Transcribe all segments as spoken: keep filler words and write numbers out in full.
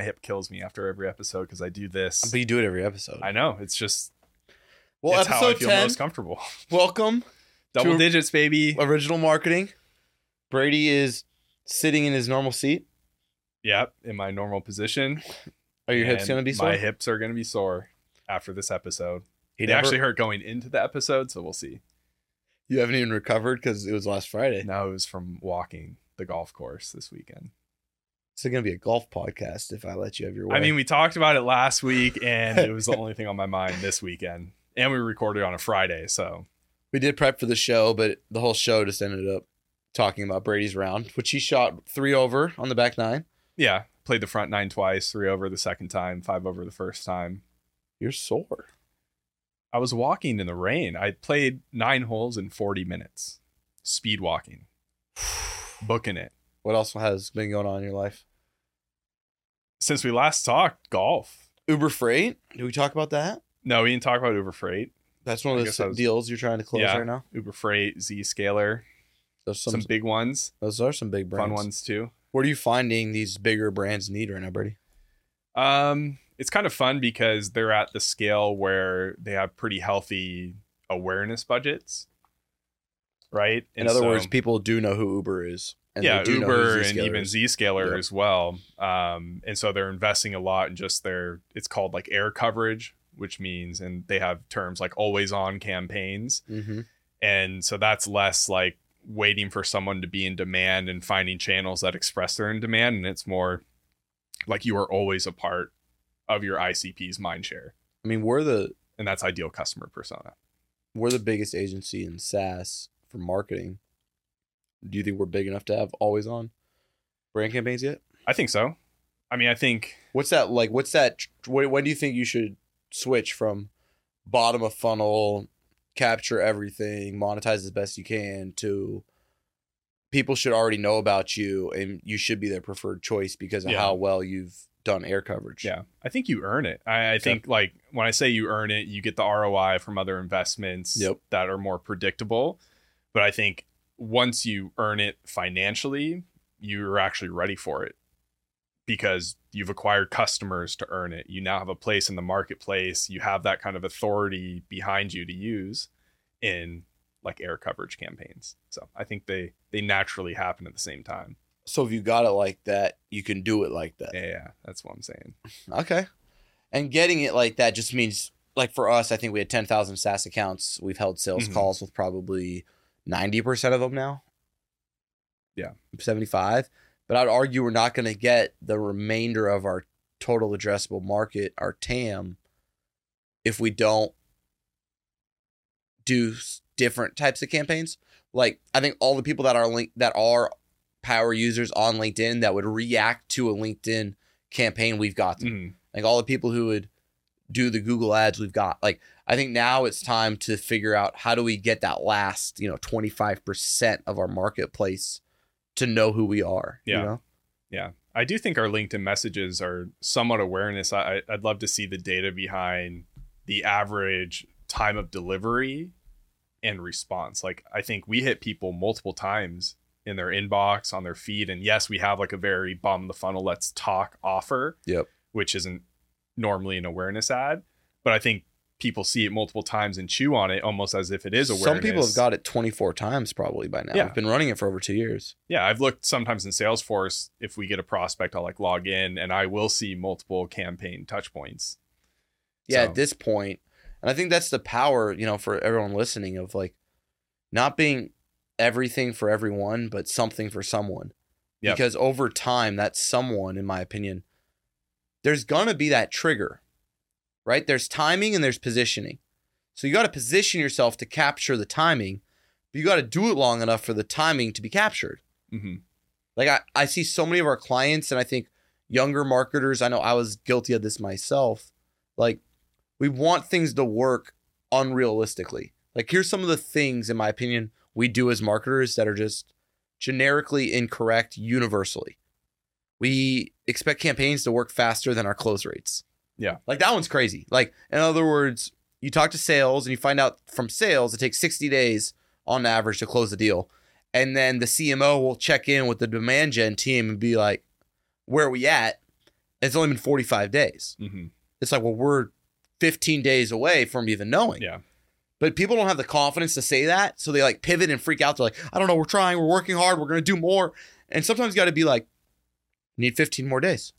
my hip kills me after every episode because I do this. But you do it every episode. I know. It's just well, it's how I feel ten, most comfortable. Welcome. Double digits, baby. Original marketing. Brady is sitting in his normal seat. Yep, in my normal position. Are your hips going to be sore? My hips are going to be sore after this episode. It never... actually hurt going into the episode, so we'll see. You haven't even recovered because it was last Friday. No, it was from walking the golf course this weekend. It's going to be a golf podcast if I let you have your way. I mean, we talked about it last week, and it was the only thing on my mind this weekend. And we recorded on a Friday, so. We did prep for the show, but the whole show just ended up talking about Brady's round, which he shot three over on the back nine. Yeah, played the front nine twice, three over the second time, five over the first time. You're sore. I was walking in the rain. I played nine holes in forty minutes. Speed walking. Booking it. What else has been going on in your life? Since we last talked, golf. Uber Freight? Did we talk about that? No, we didn't talk about Uber Freight. That's one of those was, deals you're trying to close yeah, right now? Uber Freight, Z Scaler. Some, some big ones. Those are some big brands. Fun ones, too. What are you finding these bigger brands need right now, Brady? Um, it's kind of fun because they're at the scale where they have pretty healthy awareness budgets, right? In and other so, words, people do know who Uber is. And yeah, they do Uber know and even Zscaler yeah. as well. Um, and so they're investing a lot in just their, it's called like air coverage, which means, and they have terms like always on campaigns. Mm-hmm. And so that's less like waiting for someone to be in demand and finding channels that express their in demand. And it's more like you are always a part of your I C P's mindshare. I mean, we're the, and that's ideal customer persona. We're the biggest agency in SaaS for marketing. Do you think we're big enough to have always on brand campaigns yet? I think so. I mean, I think what's that like, what's that? When do you think you should switch from bottom of funnel, capture everything, monetize as best you can to people should already know about you and you should be their preferred choice because of yeah. how well you've done air coverage? Yeah, I think you earn it. I, I think yeah. like when I say you earn it, you get the R O I from other investments yep. that are more predictable. But I think once you earn it financially, you're actually ready for it because you've acquired customers to earn it. You now have a place in the marketplace. You have that kind of authority behind you to use in like air coverage campaigns. So I think they, they naturally happen at the same time. So if you got it like that, you can do it like that. Yeah, that's what I'm saying. Okay. And getting it like that just means like for us, I think we had ten thousand SaaS accounts. We've held sales mm-hmm. calls with probably ninety percent of them now. Yeah. seventy-five. But I'd argue we're not going to get the remainder of our total addressable market, our T A M, if we don't do different types of campaigns. Like I think all the people that are link that are power users on LinkedIn that would react to a LinkedIn campaign, we've got them. Mm-hmm. Like all the people who would do the Google ads, we've got. Like I think now it's time to figure out how do we get that last, you know, twenty-five percent of our marketplace to know who we are. Yeah. You know? Yeah. I do think our LinkedIn messages are somewhat awareness. I, I'd love to see the data behind the average time of delivery and response. Like I think we hit people multiple times in their inbox, on their feed. And yes, we have like a very bottom of the funnel, let's talk offer, yep. which isn't normally an awareness ad. But I think people see it multiple times and chew on it almost as if it is awareness. Some people have got it twenty-four times probably by now. Yeah. I've been running it for over two years. Yeah, I've looked sometimes in Salesforce, if we get a prospect, I'll like log in and I will see multiple campaign touch points. Yeah, so. At this point, and I think that's the power, you know, for everyone listening of like not being everything for everyone, but something for someone. Yep. Because over time, that someone, in my opinion, there's going to be that trigger. Right? There's timing and there's positioning. So you got to position yourself to capture the timing, but you got to do it long enough for the timing to be captured. Mm-hmm. Like I, I see so many of our clients and I think younger marketers, I know I was guilty of this myself. Like we want things to work unrealistically. Like here's some of the things, in my opinion, we do as marketers that are just generically incorrect universally. We expect campaigns to work faster than our close rates. Yeah. Like that one's crazy. Like, in other words, you talk to sales and you find out from sales, it takes sixty days on average to close the deal. And then the C M O will check in with the demand gen team and be like, where are we at? It's only been forty-five days. Mm-hmm. It's like, well, we're fifteen days away from even knowing. Yeah. But people don't have the confidence to say that. So they like pivot and freak out. They're like, I don't know. We're trying. We're working hard. We're going to do more. And sometimes you got to be like, need fifteen more days.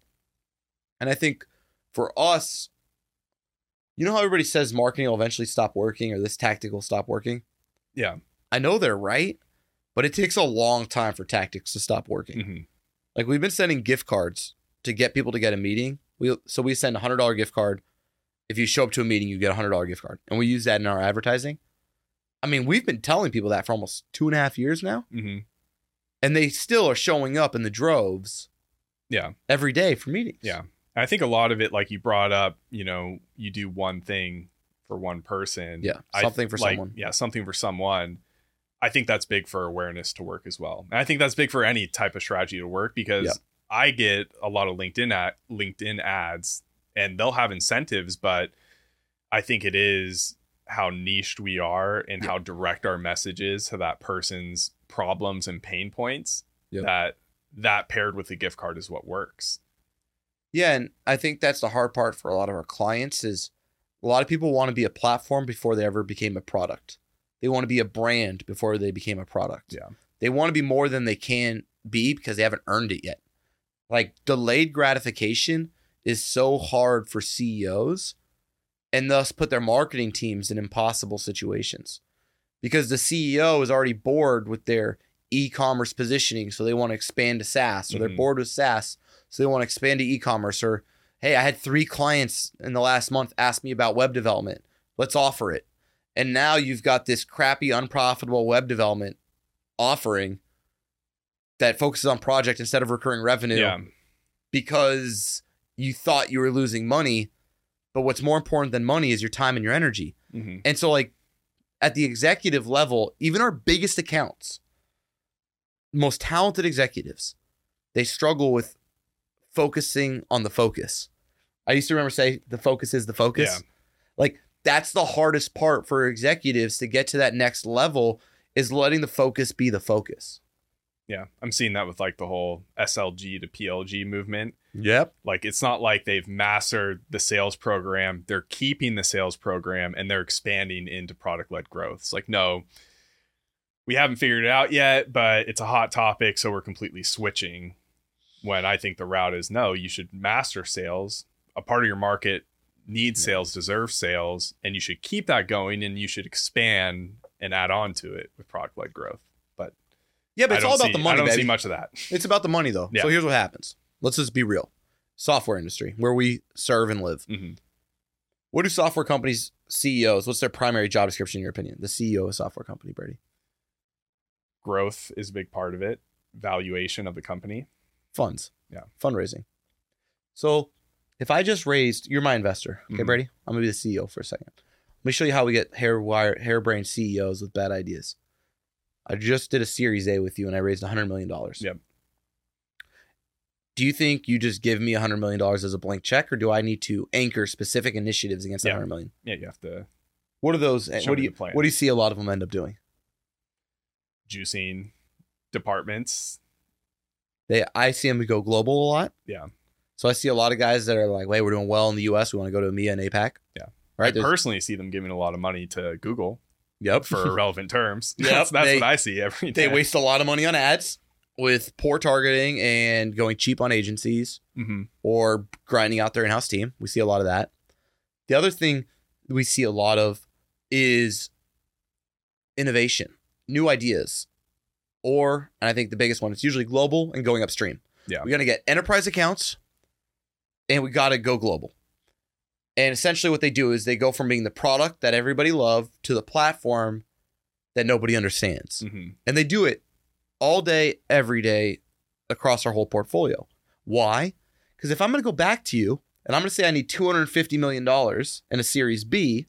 And I think for us, you know how everybody says marketing will eventually stop working or this tactic will stop working? Yeah. I know they're right, but it takes a long time for tactics to stop working. Mm-hmm. Like we've been sending gift cards to get people to get a meeting. We So we send a one hundred dollars gift card. If you show up to a meeting, you get a one hundred dollars gift card. And we use that in our advertising. I mean, we've been telling people that for almost two and a half years now. Mm-hmm. And they still are showing up in the droves. Yeah. Every day for meetings. Yeah. I think a lot of it, like you brought up, you know, you do one thing for one person. Yeah. Something I, for like, someone. Yeah. Something for someone. I think that's big for awareness to work as well. And I think that's big for any type of strategy to work because yeah. I get a lot of LinkedIn ad, LinkedIn ads and they'll have incentives, but I think it is how niched we are and yeah. how direct our message is to that person's problems and pain points yeah. that that paired with the gift card is what works. Yeah, and I think that's the hard part for a lot of our clients is a lot of people want to be a platform before they ever became a product. They want to be a brand before they became a product. Yeah. They want to be more than they can be because they haven't earned it yet. Like delayed gratification is so hard for C E Os and thus put their marketing teams in impossible situations because the C E O is already bored with their e-commerce positioning. So they want to expand to SaaS or they're mm-hmm. bored with SaaS. So they want to expand to e-commerce or, hey, I had three clients in the last month ask me about web development. Let's offer it. And now you've got this crappy, unprofitable web development offering that focuses on project instead of recurring revenue yeah. because you thought you were losing money. But what's more important than money is your time and your energy. Mm-hmm. And so like at the executive level, even our biggest accounts, most talented executives, they struggle with focusing on the focus. I used to remember say the focus is the focus. Yeah. Like that's the hardest part for executives to get to that next level is letting the focus be the focus. Yeah. I'm seeing that with like the whole S L G to P L G movement. Yep. Like it's not like they've mastered the sales program. They're keeping the sales program and they're expanding into product-led growth. It's like, no, we haven't figured it out yet, but it's a hot topic. So we're completely switching. When I think the route is, no, you should master sales. A part of your market needs yeah. sales, deserves sales, and you should keep that going and you should expand and add on to it with product-led growth. But yeah, but it's all about see, the money, I don't baby. see much of that. It's about the money, though. Yeah. So here's what happens. Let's just be real. Software industry, where we serve and live. Mm-hmm. What do software companies, C E Os, what's their primary job description in your opinion? The C E O of a software company, Brady. Growth is a big part of it. Valuation of the company. Funds. Yeah. Fundraising. So if I just raised, you're my investor. Okay, mm-hmm. Brady? I'm going to be the C E O for a second. Let me show you how we get hair wire, harebrained C E Os with bad ideas. I just did a Series A with you and I raised one hundred million dollars. Yep. Do you think you just give me one hundred million dollars as a blank check or do I need to anchor specific initiatives against yeah. one hundred million dollars? Yeah, you have to. What are those? What do you plan. What do you see a lot of them end up doing? Juicing departments. They, I see them go global a lot. Yeah. So I see a lot of guys that are like, wait, we're doing well in the U S. We want to go to EMEA and APAC. Yeah. Right. I personally see them giving a lot of money to Google. Yep. For relevant terms. Yep. That's, that's they, what I see every day. They waste a lot of money on ads with poor targeting and going cheap on agencies mm-hmm. or grinding out their in-house team. We see a lot of that. The other thing we see a lot of is innovation, new ideas. Or, and I think the biggest one, it's usually global and going upstream. Yeah. We're going to get enterprise accounts and we got to go global. And essentially what they do is they go from being the product that everybody loved to the platform that nobody understands. Mm-hmm. And they do it all day, every day across our whole portfolio. Why? Because if I'm going to go back to you and I'm going to say I need two hundred fifty million dollars in a Series B,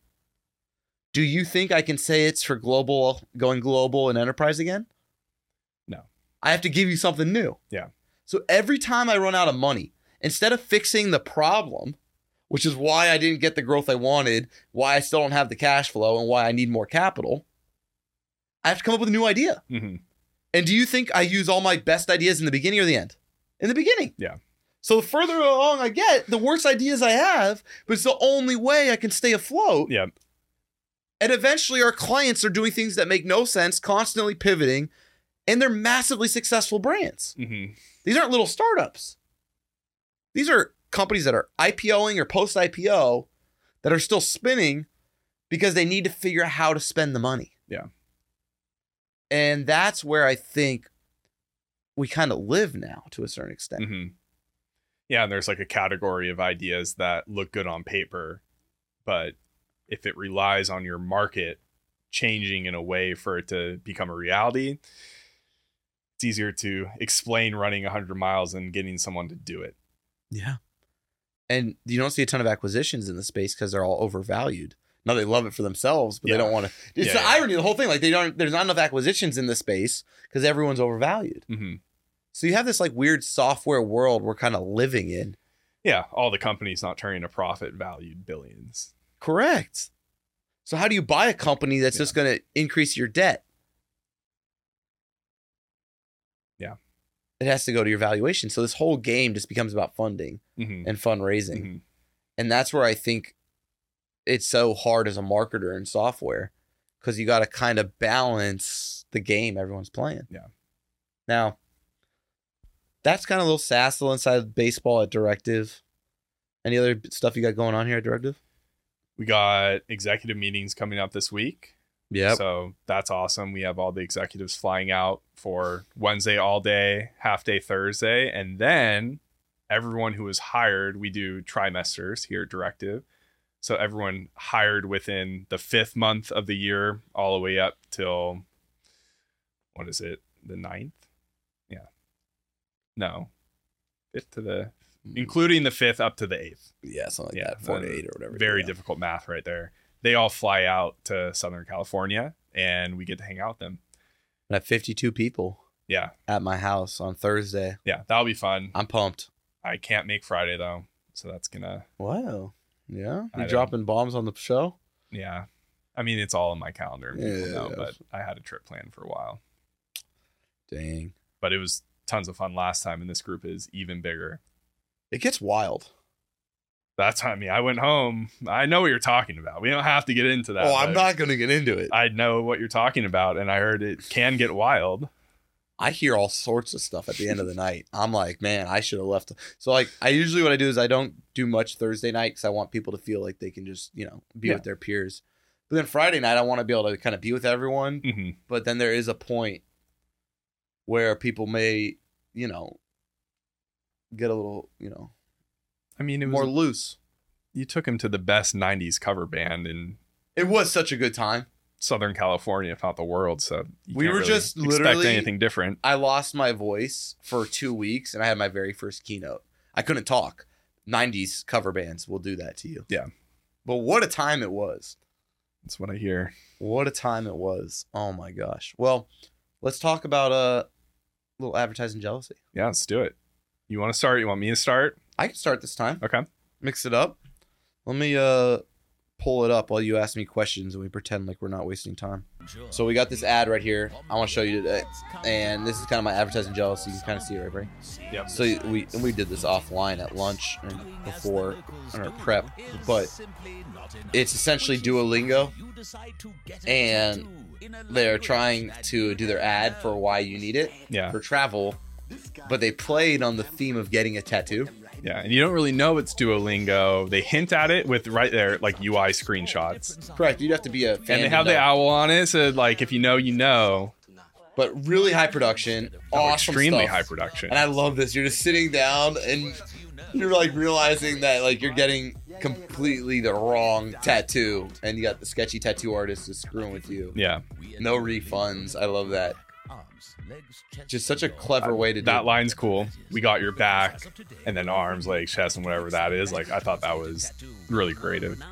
do you think I can say it's for global, going global and enterprise again? I have to give you something new. Yeah. So every time I run out of money, instead of fixing the problem, which is why I didn't get the growth I wanted, why I still don't have the cash flow, and why I need more capital, I have to come up with a new idea. Mm-hmm. And do you think I use all my best ideas in the beginning or the end? In the beginning. Yeah. So the further along I get, the worse ideas I have, but it's the only way I can stay afloat. Yeah. And eventually our clients are doing things that make no sense, constantly pivoting, and they're massively successful brands. Mm-hmm. These aren't little startups. These are companies that are IPOing or post-I P O that are still spinning because they need to figure out how to spend the money. Yeah. And that's where I think we kind of live now to a certain extent. Mm-hmm. Yeah. And there's like a category of ideas that look good on paper, but if it relies on your market changing in a way for it to become a reality, it's easier to explain running one hundred miles than getting someone to do it. Yeah. And you don't see a ton of acquisitions in the space because they're all overvalued. Now they love it for themselves, but yeah. they don't want to. It's yeah, the yeah. irony of the whole thing. Like they don't. There's not enough acquisitions in the space because everyone's overvalued. Mm-hmm. So you have this like weird software world we're kind of living in. Yeah, all the companies not turning a profit valued billions. Correct. So how do you buy a company that's yeah. just going to increase your debt? Yeah. It has to go to your valuation. So this whole game just becomes about funding mm-hmm. and fundraising. Mm-hmm. And that's where I think it's so hard as a marketer in software because you got to kind of balance the game everyone's playing. Yeah. Now, that's kind of a little sassle inside baseball at Directive. Any other stuff you got going on here at Directive? We got executive meetings coming up this week. Yeah. So that's awesome. We have all the executives flying out for Wednesday all day, half day Thursday. And then everyone who is hired, we do trimesters here at Directive. So everyone hired within the fifth month of the year, all the way up till, what is it? The ninth? Yeah. No. Fifth to the, including the fifth up to the eighth. Yeah, something like yeah, that. Four to eight or whatever. Very yeah. difficult math right there. They all fly out to Southern California and we get to hang out with them. I have fifty-two people. Yeah. At my house on Thursday. Yeah, that'll be fun. I'm pumped. I can't make Friday though. So that's gonna. Wow. Yeah, you're dropping bombs on the show. Yeah, I mean it's all in my calendar, and people yeah, know, yeah. but I had a trip planned for a while. Dang! But it was tons of fun last time, and this group is even bigger. It gets wild. That's I mean I went home. I know what you're talking about. We don't have to get into that. Oh, I'm not going to get into it. I know what you're talking about, and I heard it can get wild. I hear all sorts of stuff at the end of the night. I'm like, man, I should have left. So like, I usually what I do is I don't do much Thursday night because I want people to feel like they can just, you know, be yeah. with their peers. But then Friday night, I want to be able to kind of be with everyone. Mm-hmm. But then there is a point where people may, you know, get a little, you know, I mean, it was more loose. You took him to the best nineties cover band, and it was such a good time. Southern California, if not the world. So you we were really just literally anything different. I lost my voice for two weeks and I had my very first keynote. I couldn't talk. nineties cover bands will do that to you. Yeah. But what a time it was. That's what I hear. What a time it was. Oh my gosh. Well, let's talk about a little advertising jealousy. Yeah, let's do it. You want to start? You want me to start? I can start this time. Okay. Mix it up. Let me, uh, pull it up while you ask me questions and we pretend like we're not wasting time. So we got this ad right here I want to show you today, and this is kind of my advertising jealousy. You can kind of see it right, Bray? Yep. So we and we did this offline at lunch and before on our prep, but it's essentially Duolingo, and they're trying to do their ad for why you need it yeah. for travel, but they played on the theme of getting a tattoo. Yeah, and you don't really know it's Duolingo. They hint at it with right there, like U I screenshots. Correct. You'd have to be a fan. And they have the owl on it, so like if you know, you know. But really high production, awesome, extremely high production. And I love this. You're just sitting down and you're like realizing that like you're getting completely the wrong tattoo, and you got the sketchy tattoo artist is screwing with you. Yeah. No refunds. I love that. Just such a clever way to do that. That line's cool. We got your back, and then arms, legs, chest, and whatever that is. Like I thought that was really creative.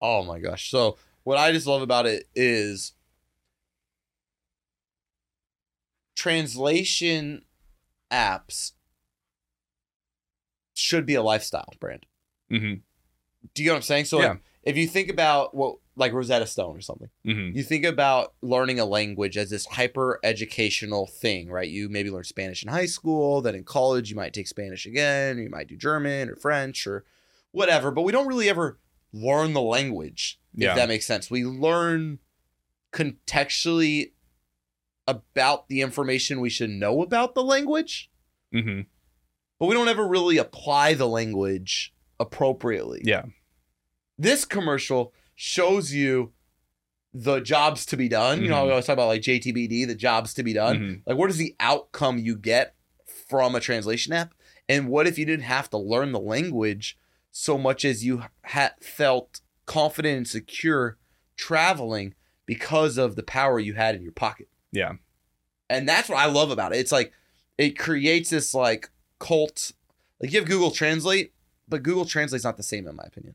Oh my gosh. So what I just love about it is translation apps should be a lifestyle brand. Mm-hmm. Do you know what I'm saying? So yeah. like, if you think about what like Rosetta Stone or something. Mm-hmm. You think about learning a language as this hyper educational thing, right? You maybe learn Spanish in high school, then in college you might take Spanish again, or you might do German or French or whatever, but we don't really ever learn the language, yeah. if that makes sense. We learn contextually about the information we should know about the language, mm-hmm. but we don't ever really apply the language appropriately. Yeah. This commercial shows you the jobs to be done. Mm-hmm. You know, I always talk about like J T B D, the jobs to be done. Mm-hmm. Like, what is the outcome you get from a translation app? And what if you didn't have to learn the language so much as you had felt confident and secure traveling because of the power you had in your pocket? Yeah. And that's what I love about it. It's like, it creates this like cult, like you have Google Translate, but Google Translate's not the same in my opinion.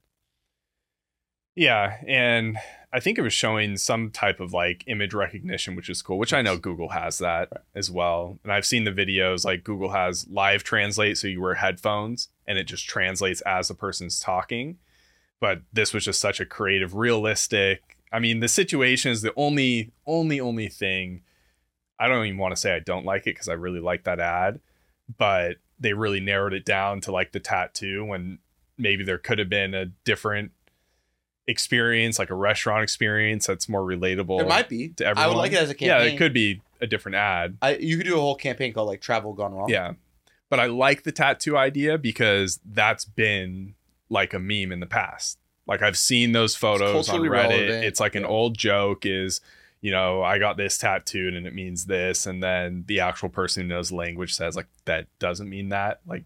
Yeah, and I think it was showing some type of like image recognition, which is cool, which I know Google has that right. as well. And I've seen the videos, like Google has live translate, so you wear headphones and it just translates as the person's talking. But this was just such a creative, realistic. I mean, the situation is the only, only, only thing. I don't even want to say I don't like it because I really like that ad, but they really narrowed it down to like the tattoo when maybe there could have been a different experience, like a restaurant experience that's more relatable. It might be to everyone. I would like it as a campaign. Yeah, it could be a different ad. I, you could do a whole campaign called like Travel Gone Wrong. Yeah, but I like the tattoo idea because that's been like a meme in the past. Like I've seen those photos on Reddit. Relevant. It's like an yeah. old joke is, you know, I got this tattooed and it means this, and then the actual person who knows language says like that doesn't mean that. Like,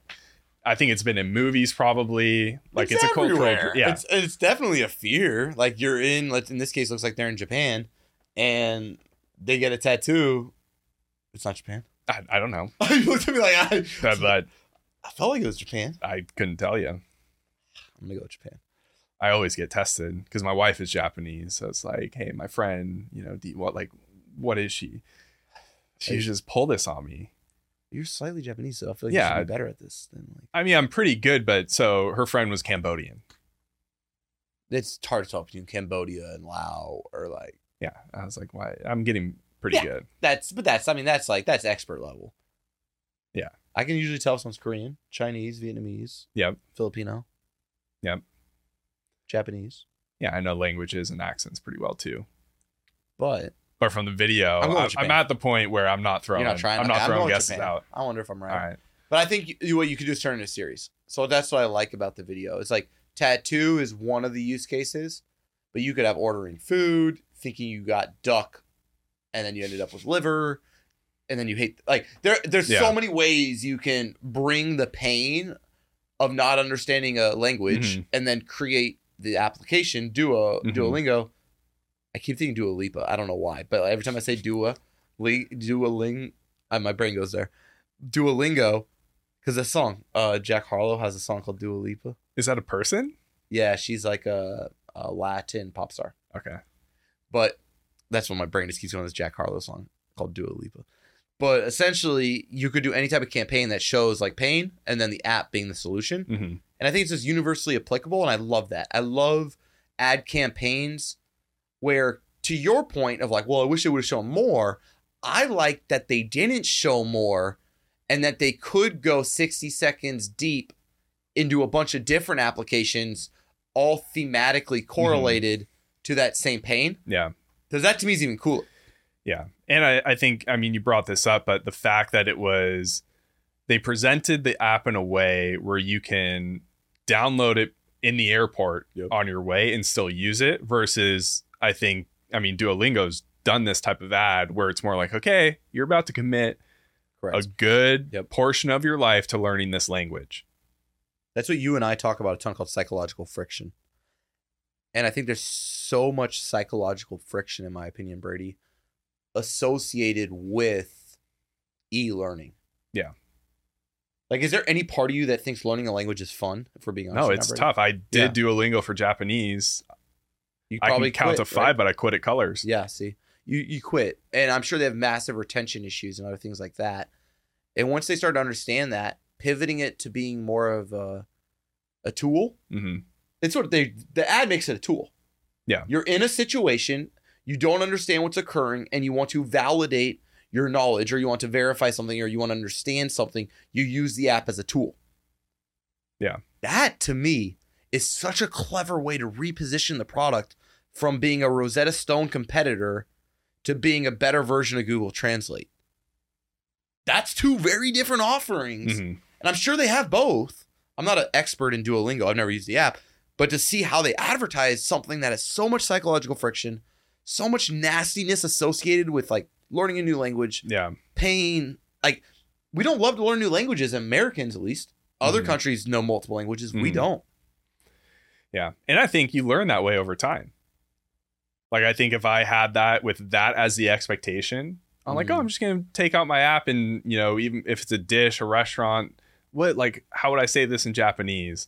I think it's been in movies, probably. Like it's, it's a cultural, yeah. It's, it's definitely a fear. Like you're in, like in this case, it looks like they're in Japan, and they get a tattoo. It's not Japan. I, I don't know. You looked at me like I. But, but I felt like it was Japan. I couldn't tell you. I'm gonna go with Japan. I always get tested because my wife is Japanese, so it's like, hey, my friend, you know, do you, what like, what is she? She hey. just pulled this on me. You're slightly Japanese, so I feel like yeah, you should be better at this than like. I mean, I'm pretty good, but so her friend was Cambodian. It's hard to talk between Cambodia and Laos, or like. Yeah, I was like, why? I'm getting pretty yeah, good. That's, but that's, I mean, that's like that's expert level. Yeah, I can usually tell if someone's Korean, Chinese, Vietnamese. Yep. Filipino. Yep. Japanese. Yeah, I know languages and accents pretty well too. But. But from the video, I'm, I'm at the point where I'm not throwing. You're not trying. I'm not okay, throwing I'm guesses Japan. Out. I wonder if I'm right. All right. But I think you, what you could do is turn it into a series. So that's what I like about the video. It's like tattoo is one of the use cases, but you could have ordering food, thinking you got duck, and then you ended up with liver, and then you hate like there. There's yeah. so many ways you can bring the pain of not understanding a language, mm-hmm. and then create the application Duo mm-hmm. Duolingo. I keep thinking Dua Lipa. I don't know why, but every time I say Dua, li, Dua Ling, I, my brain goes there. Duolingo, because the song, uh, Jack Harlow has a song called Dua Lipa. Is that a person? Yeah, she's like a, a Latin pop star. Okay. But that's when my brain just keeps going this Jack Harlow song called Dua Lipa. But essentially, you could do any type of campaign that shows like pain and then the app being the solution. Mm-hmm. And I think it's just universally applicable, and I love that. I love ad campaigns. Where to your point of like, well, I wish they would have shown more. I like that they didn't show more and that they could go sixty seconds deep into a bunch of different applications, all thematically correlated mm-hmm. to that same pain. Yeah. Because that to me is even cooler. Yeah. And I, I think, I mean, you brought this up, but the fact that it was, they presented the app in a way where you can download it in the airport yep. on your way and still use it versus... I think, I mean, Duolingo's done this type of ad where it's more like, okay, you're about to commit Correct. a good yep. portion of your life to learning this language. That's what you and I talk about a ton called psychological friction. And I think there's so much psychological friction, in my opinion, Brady, associated with e-learning. Yeah. Like, is there any part of you that thinks learning a language is fun, if we're being honest? No, it's now, tough. I did yeah. Duolingo for Japanese. You probably I can count quit, to five, right? But I quit at colors. Yeah, see, you you quit. And I'm sure they have massive retention issues and other things like that. And once they start to understand that, pivoting it to being more of a, a tool, mm-hmm. it's sort of they, the ad makes it a tool. Yeah. You're in a situation, you don't understand what's occurring, and you want to validate your knowledge, or you want to verify something, or you want to understand something. You use the app as a tool. Yeah. That, to me, is such a clever way to reposition the product from being a Rosetta Stone competitor to being a better version of Google Translate. That's two very different offerings. Mm-hmm. And I'm sure they have both. I'm not an expert in Duolingo. I've never used the app. But to see how they advertise something that has so much psychological friction, so much nastiness associated with, like, learning a new language, yeah, pain. Like, we don't love to learn new languages, Americans at least. Other mm. countries know multiple languages. Mm. We don't. Yeah. And I think you learn that way over time. Like, I think if I had that with that as the expectation, I'm like, mm. oh, I'm just going to take out my app and, you know, even if it's a dish, a restaurant, what, like, how would I say this in Japanese?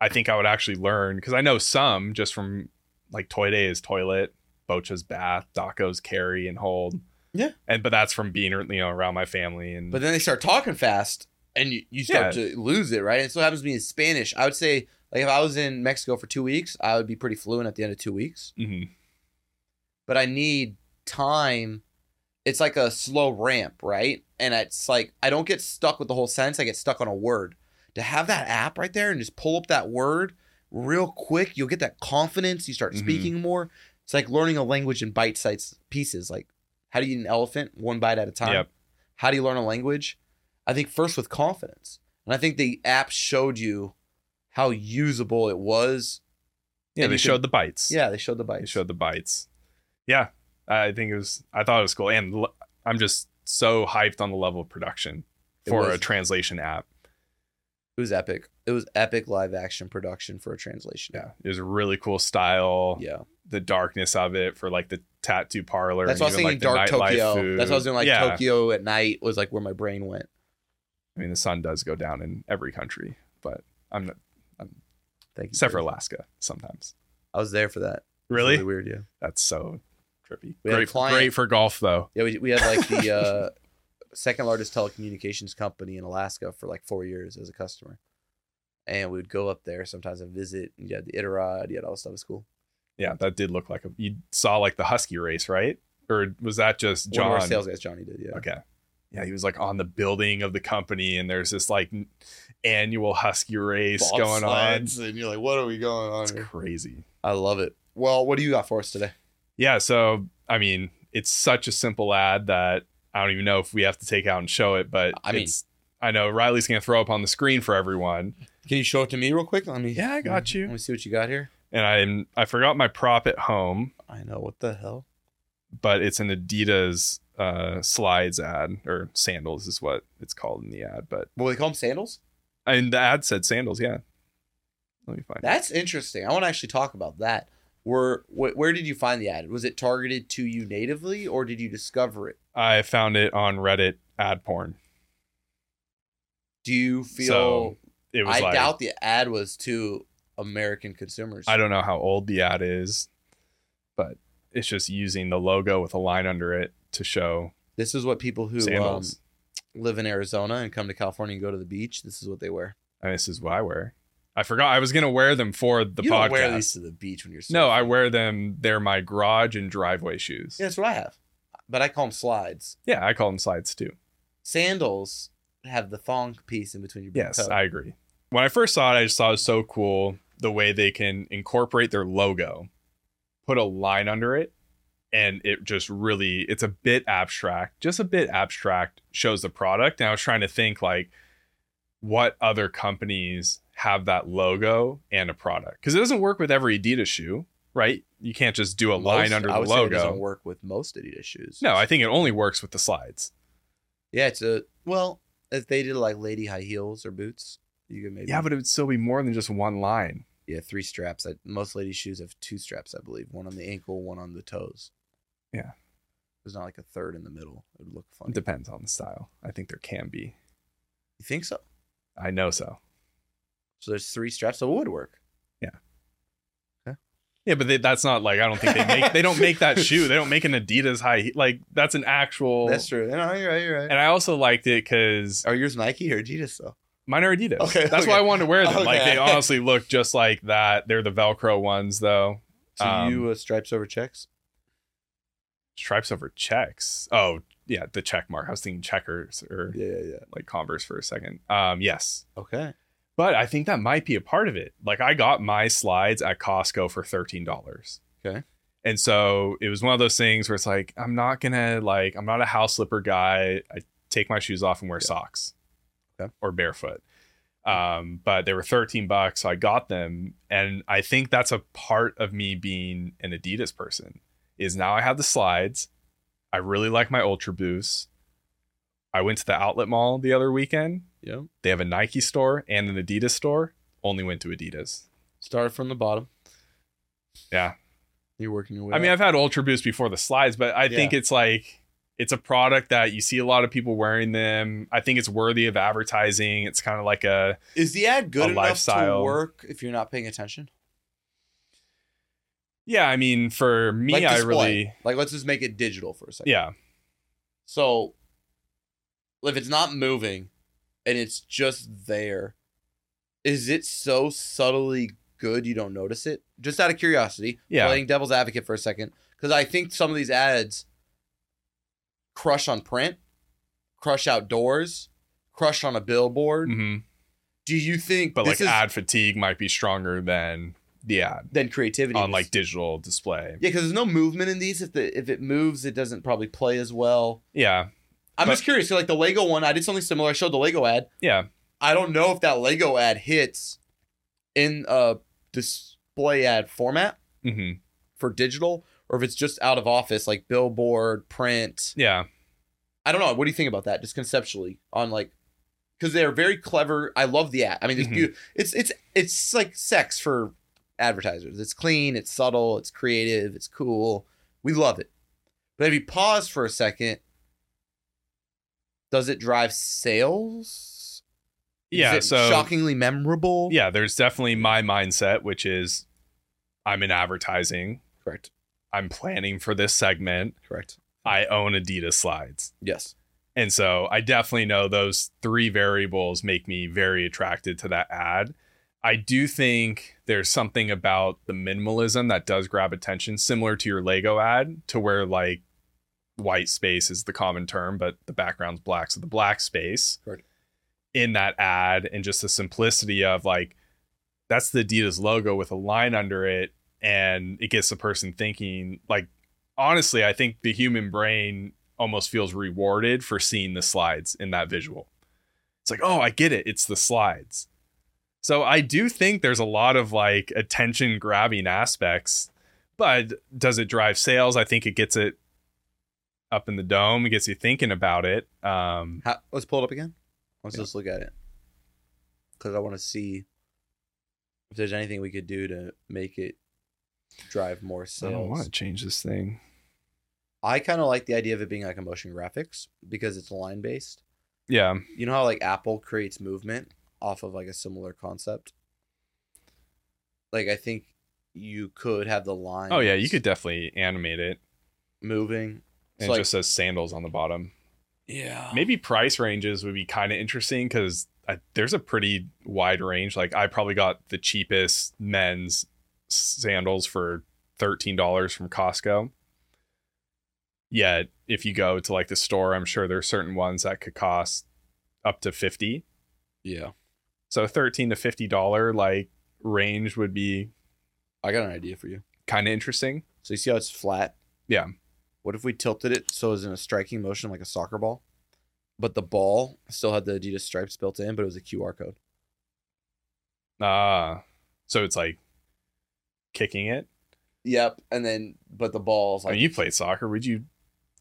I think I would actually learn, because I know some just from, like, Toide is toilet, Bocha's bath, Daco's carry and hold. Yeah. And but that's from being, you know, around my family. And but then they start talking fast and you, you start yeah. to lose it, right? And so it happens to me in Spanish. I would say, like, if I was in Mexico for two weeks, I would be pretty fluent at the end of two weeks. Mm-hmm. But I need time. It's like a slow ramp, right? And it's like, I don't get stuck with the whole sentence. I get stuck on a word. To have that app right there and just pull up that word real quick, you'll get that confidence. You start mm-hmm. speaking more. It's like learning a language in bite-sized pieces. Like, how do you eat an elephant? One bite at a time. Yep. How do you learn a language? I think first with confidence. And I think the app showed you how usable it was. Yeah, they showed could, the bites. Yeah, they showed the bites. They showed the bites. Yeah, I think it was, I thought it was cool. And l- I'm just so hyped on the level of production for a translation app. It was epic. It was epic live action production for a translation. Yeah, it was a really cool style. Yeah. The darkness of it for, like, the tattoo parlor. That's what I was thinking, dark Tokyo. That's what I was doing, like, yeah. Tokyo at night was, like, where my brain went. I mean, the sun does go down in every country, but I'm not. I'm, Thank you. Except for Alaska sometimes. I was there for that. Really? Really weird, yeah. That's so trippy. We great, client, great for golf, though. Yeah, we, we had, like, the uh, second largest telecommunications company in Alaska for, like, four years as a customer. And we would go up there sometimes and visit. And you had the Iditarod. You had all this stuff at school. Yeah, that did look like a. You saw, like, the Husky race, right? Or was that just John? One of our sales guys, Johnny, did, yeah. Okay. Yeah, he was, like, on the building of the company, and there's this, like, annual Husky race Bob going slides, on. And you're like, what are we going on? It's here? Crazy. I love it. Well, what do you got for us today? Yeah, so, I mean, it's such a simple ad that I don't even know if we have to take out and show it, but I it's, mean, I know Riley's going to throw up on the screen for everyone. Can you show it to me real quick? Let me. Yeah, I got you. Let me see what you got here. And I'm, I forgot my prop at home. I know. What the hell? But it's an Adidas uh, slides ad, or sandals is what it's called in the ad. But well, they call them sandals? And the ad said sandals, yeah. Let me find That's it. That's interesting. I want to actually talk about that. Were wh- Where did you find the ad? Was it targeted to you natively, or did you discover it? I found it on Reddit ad porn. Do you feel... So it was I like, doubt the ad was too... American consumers. I don't know how old the ad is, but it's just using the logo with a line under it to show. This is what people who um, live in Arizona and come to California and go to the beach. This is what they wear. And this is what I wear. I forgot I was going to wear them for the you podcast. You don't wear these to the beach when you're surfing. No, I wear them. They're my garage and driveway shoes. Yeah, that's what I have. But I call them slides. Yeah, I call them slides too. Sandals have the thong piece in between your big Yes, toe. I agree. When I first saw it, I just thought it was so cool. The way they can incorporate their logo, put a line under it, and it just really, it's a bit abstract, just a bit abstract, shows the product. And I was trying to think, like, what other companies have that logo and a product? Because it doesn't work with every Adidas shoe, right? You can't just do a most, line under I would the logo. Say it doesn't work with most Adidas shoes. No, I think it only works with the slides. Yeah, it's a, well, if they did like lady high heels or boots. You could maybe yeah, but it would still be more than just one line. Yeah, three straps. I, most ladies' shoes have two straps, I believe. One on the ankle, one on the toes. Yeah. There's not like a third in the middle. It would look funny. It depends on the style. I think there can be. You think so? I know so. So there's three straps, so it would work. Yeah. Huh? Yeah, but they, that's not like, I don't think they make, they don't make that shoe. They don't make an Adidas high, like that's an actual. That's true. No, you're right, you're right. And I also liked it because. Are yours Nike or Adidas though? Mine are Adidas. Okay, that's okay. Why I wanted to wear them. Okay. Like, they honestly look just like that. They're the Velcro ones, though. To um, you, uh, stripes over checks? Stripes over checks? Oh, yeah, the check mark. I was thinking checkers or yeah, yeah, yeah. like Converse for a second. Um, yes. Okay. But I think that might be a part of it. Like, I got my slides at Costco for thirteen dollars. Okay. And so it was one of those things where it's like, I'm not going to, like, I'm not a house slipper guy. I take my shoes off and wear yeah. socks okay. or barefoot. Um, but they were thirteen bucks. So I got them. And I think that's a part of me being an Adidas person is now I have the slides. I really like my Ultra Boosts. I went to the outlet mall the other weekend. Yeah. They have a Nike store and an Adidas store. Only went to Adidas. Started from the bottom. Yeah. You're working your way I up. mean, I've had Ultra Boost before the slides, but I yeah. think it's like, it's a product that you see a lot of people wearing them. I think it's worthy of advertising. It's kind of like a Is the ad good enough lifestyle. to work if you're not paying attention? Yeah, I mean, for me, like I really... Like, let's just make it digital for a second. Yeah. So, if it's not moving and it's just there, is it so subtly good you don't notice it? Just out of curiosity, yeah. playing devil's advocate for a second, because I think some of these ads crush on print, crush outdoors, crush on a billboard. Mm-hmm. Do you think... But, like, is, ad fatigue might be stronger than... Yeah. Then creativity on like digital display. Yeah, because there's no movement in these. If the if it moves, it doesn't probably play as well. Yeah. I'm but, just curious. So like the Lego one, I did something similar. I showed the Lego ad. Yeah. I don't know if that Lego ad hits in a display ad format mm-hmm. for digital, or if it's just out of office, like billboard, print. Yeah. I don't know. What do you think about that? Just conceptually on like. Because they're very clever. I love the ad. I mean, it's mm-hmm. beautiful. It's it's it's like sex for advertisers. It's clean, it's subtle, it's creative, it's cool. We love it. But if you pause for a second, does it drive sales? Yeah, is it so shockingly memorable? Yeah, there's definitely my mindset, which is I'm in advertising. Correct. I'm planning for this segment. Correct. I own Adidas slides. Yes. And so I definitely know those three variables make me very attracted to that ad. I do think there's something about the minimalism that does grab attention, similar to your Lego ad, to where like white space is the common term, but the background's black. So the black space right. in that ad and just the simplicity of like, that's the Adidas logo with a line under it. And it gets the person thinking like, honestly, I think the human brain almost feels rewarded for seeing the slides in that visual. It's like, oh, I get it. It's the slides. So I do think there's a lot of like attention grabbing aspects, but does it drive sales? I think it gets it up in the dome. It gets you thinking about it. Um, How, let's pull it up again. Let's yeah. just look at it. Because I want to see if there's anything we could do to make it drive more sales. I don't want to change this thing. I kind of like the idea of it being like a motion graphics because it's line based. Yeah. You know how like Apple creates movement off of like a similar concept. Like I think you could have the line. Oh yeah, you could definitely animate it moving. And so it like, just says sandals on the bottom. Yeah. Maybe price ranges would be kind of interesting because there's a pretty wide range. Like I probably got the cheapest men's sandals for thirteen dollars from Costco. Yet if you go to like the store, I'm sure there are certain ones that could cost up to fifty. Yeah. So thirteen to fifty dollars like range would be. I got an idea for you. Kind of interesting. So you see how it's flat? Yeah. What if we tilted it so it's in a striking motion like a soccer ball, but the ball still had the Adidas stripes built in, but it was a Q R code. Ah, uh, so it's like kicking it. Yep, and then but the ball's like. I mean, you played soccer? Would you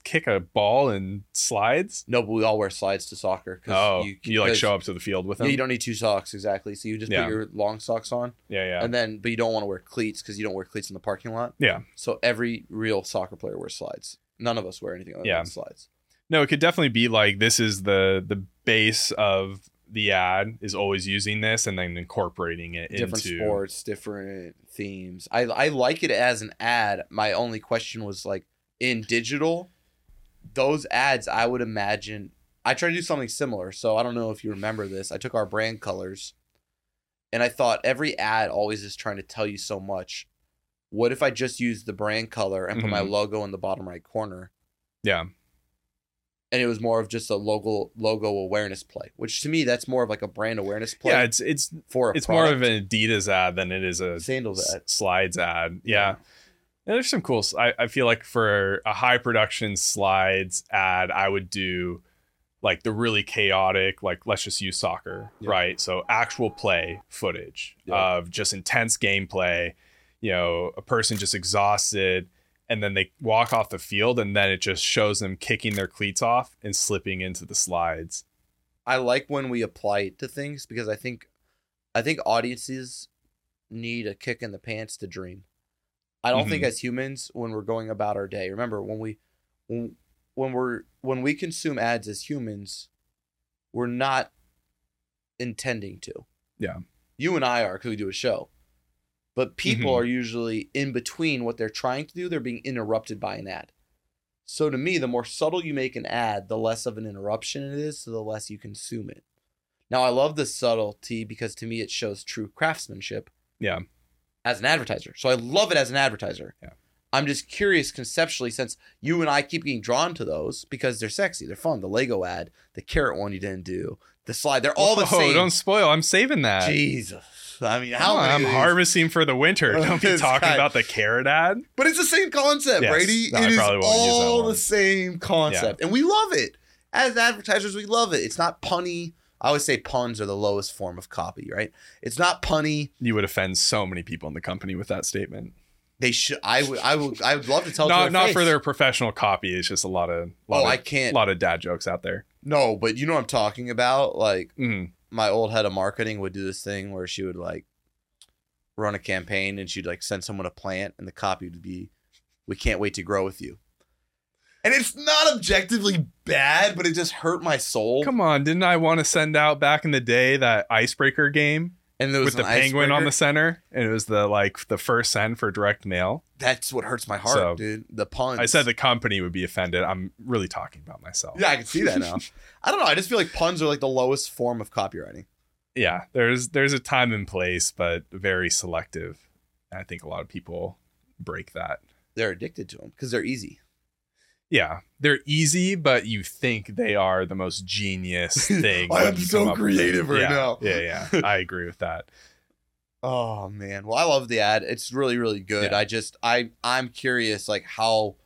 kick a ball and slides? No, but we all wear slides to soccer. Oh, you, you like show up to the field with them? Yeah, you don't need two socks, exactly. So you just yeah. put your long socks on. Yeah, yeah. And then, but you don't want to wear cleats because you don't wear cleats in the parking lot. Yeah. So every real soccer player wears slides. None of us wear anything other yeah. than slides. No, it could definitely be like this is the the base of the ad is always using this and then incorporating it different into different sports, different themes. I I like it as an ad. My only question was like in digital. Those ads, I would imagine, I tried to do something similar. So I don't know if you remember this. I took our brand colors and I thought every ad always is trying to tell you so much what if I just use the brand color and put mm-hmm. my logo in the bottom right corner? Yeah. And it was more of just a logo logo awareness play, which to me, that's more of like a brand awareness play. Yeah, it's it's for a it's product. More of an Adidas ad than it is a sandals ad, slides ad. Yeah. yeah. Yeah, there's some cool. I, I feel like for a high production slides ad, I would do like the really chaotic, like let's just use soccer, yeah. right? So actual play footage yeah. of just intense gameplay, you know, a person just exhausted and then they walk off the field and then it just shows them kicking their cleats off and slipping into the slides. I like when we apply it to things because I think, I think audiences need a kick in the pants to dream. I don't mm-hmm. think as humans when we're going about our day, remember when we when, when we're when we consume ads as humans, we're not intending to. Yeah. You and I are because we do a show. But people mm-hmm. are usually in between what they're trying to do, they're being interrupted by an ad. So to me, the more subtle you make an ad, the less of an interruption it is, so the less you consume it. Now I love the subtlety because to me it shows true craftsmanship. Yeah. As an advertiser. So I love it as an advertiser. Yeah. I'm just curious conceptually since you and I keep getting drawn to those because they're sexy. They're fun. The Lego ad, the carrot one you didn't do, the slide. They're all Whoa, the same. Oh, don't spoil. I'm saving that. Jesus. I mean, how on, I'm harvesting for the winter. Don't be talking about the carrot ad. But it's the same concept, yes. Brady. No, it is all the same concept. Yeah. And we love it. As advertisers, we love it. It's not punny. I always say puns are the lowest form of copy, right? It's not punny. You would offend so many people in the company with that statement. They should. I would. I would. I would love to tell. not to their not face. For their professional copy. It's just a lot of. Lot oh, of, I can't. A lot of dad jokes out there. No, but you know what I'm talking about. Like mm. my old head of marketing would do this thing where she would like run a campaign and she'd like send someone a plant and the copy would be, "We can't wait to grow with you." And it's not objectively bad, but it just hurt my soul. Come on, didn't I want to send out back in the day that icebreaker game and there was with the penguin on the center? And it was the like the first send for direct mail. That's what hurts my heart, so, dude. The puns. I said the company would be offended. I'm really talking about myself. Yeah, I can see that now. I don't know. I just feel like puns are like the lowest form of copywriting. Yeah, there's there's a time and place, but very selective. And I think a lot of people break that. They're addicted to them because they're easy. Yeah, they're easy, but you think they are the most genius thing. I'm so creative right yeah, now. Yeah, yeah. I agree with that. Oh, man. Well, I love the ad. It's really, really good. Yeah. I just, I, I'm curious, like, how,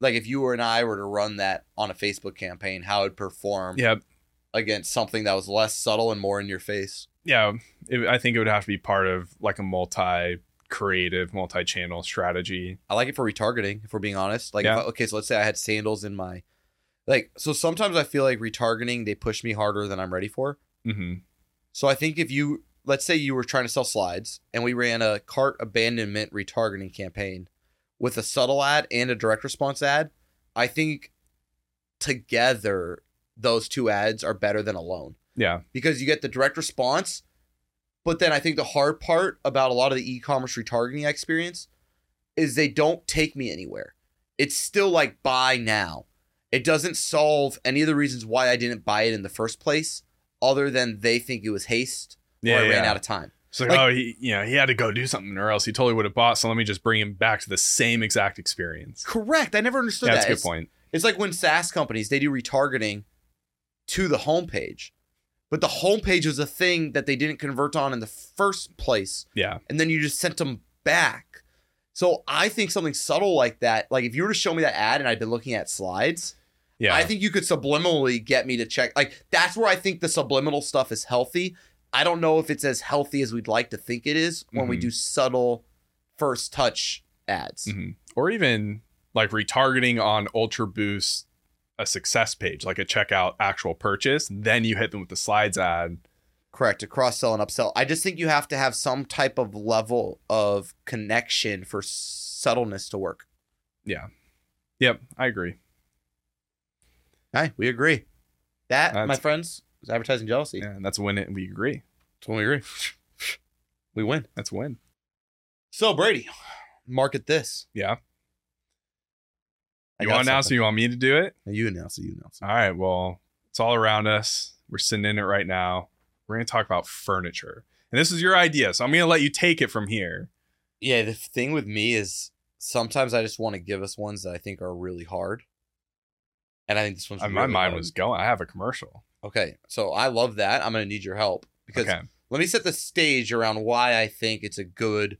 like, if you and I were to run that on a Facebook campaign, how it'd perform yep. against something that was less subtle and more in your face. Yeah, it, I think it would have to be part of, like, a multi- creative multi-channel strategy. I like it for retargeting, if we're being honest. Like yeah. if I, okay, so let's say I had sandals in my like so sometimes I feel like retargeting, they push me harder than I'm ready for. Mm-hmm. So I think if you let's say you were trying to sell slides and we ran a cart abandonment retargeting campaign with a subtle ad and a direct response ad, I think together those two ads are better than alone. Yeah. Because you get the direct response. But then I think the hard part about a lot of the e-commerce retargeting experience is they don't take me anywhere. It's still like buy now. It doesn't solve any of the reasons why I didn't buy it in the first place other than they think it was haste or yeah, I yeah. ran out of time. So like, like, oh, he, you know, he had to go do something or else he totally would have bought. So let me just bring him back to the same exact experience. Correct. I never understood yeah, that. That's a good it's, point. It's like when SaaS companies, they do retargeting to the homepage. But the homepage was a thing that they didn't convert on in the first place. Yeah. And then you just sent them back. So I think something subtle like that, like if you were to show me that ad and I'd been looking at slides, yeah, I think you could subliminally get me to check. Like that's where I think the subliminal stuff is healthy. I don't know if it's as healthy as we'd like to think it is when mm-hmm. we do subtle first touch ads. Mm-hmm. Or even like retargeting on Ultra Boost. A success page, like a checkout actual purchase, then you hit them with the slides ad. Correct. A cross sell and upsell. I just think you have to have some type of level of connection for subtleness to work. Yeah. Yep. I agree. Hey, we agree. That, that's, my friends, is advertising jealousy. Yeah, and that's when it, we agree. That's when we agree. We win. That's win. So, Brady, market this. Yeah. You want to announce it? You want me to do it? You announce it. You announce it. All right. Well, it's all around us. We're sitting in it right now. We're going to talk about furniture. And this is your idea. So I'm going to let you take it from here. Yeah, the thing with me is sometimes I just want to give us ones that I think are really hard. And I think this one's really My mind hard. was going. I have a commercial. Okay, so I love that. I'm going to need your help. Because okay. let me set the stage around why I think it's a good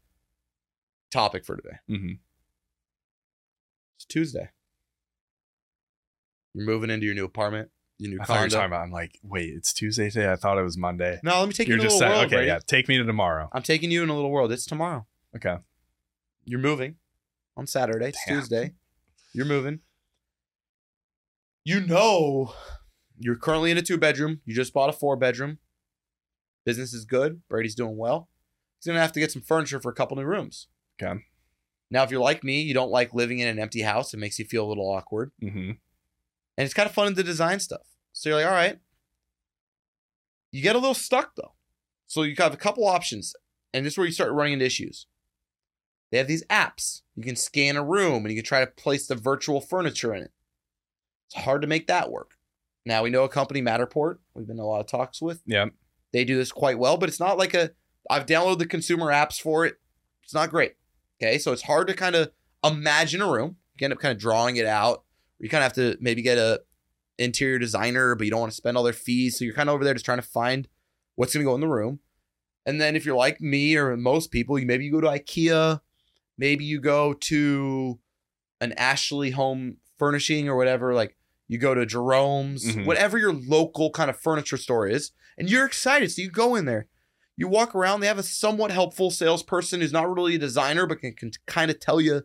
topic for today. Mm-hmm. It's Tuesday. You're moving into your new apartment. Your new I condo. Thought you were talking about, I'm like, wait, it's Tuesday today? I thought it was Monday. No, let me take You're you to a little saying, world. Okay, right? yeah, take me to tomorrow. I'm taking you in a little world. It's tomorrow. Okay. You're moving on Saturday. It's Damn. Tuesday. You're moving. You know you're currently in a two-bedroom. You just bought a four-bedroom. Business is good. Brady's doing well. He's going to have to get some furniture for a couple new rooms. Okay. Now, if you're like me, you don't like living in an empty house. It makes you feel a little awkward. Mm-hmm. And it's kind of fun to design stuff. So you're like, all right. You get a little stuck, though. So you have a couple options. And this is where you start running into issues. They have these apps. You can scan a room and you can try to place the virtual furniture in it. It's hard to make that work. Now, we know a company, Matterport, we've been in a lot of talks with. Yeah. They do this quite well, but it's not like a, I've downloaded the consumer apps for it. It's not great. Okay. So it's hard to kind of imagine a room. You end up kind of drawing it out. You kind of have to maybe get a interior designer, but you don't want to spend all their fees. So you're kind of over there just trying to find what's going to go in the room. And then if you're like me or most people, you maybe you go to IKEA, maybe you go to an Ashley Home Furnishing or whatever. Like you go to Jerome's, mm-hmm. whatever your local kind of furniture store is. And you're excited. So you go in there. You walk around. They have a somewhat helpful salesperson who's not really a designer, but can, can kind of tell you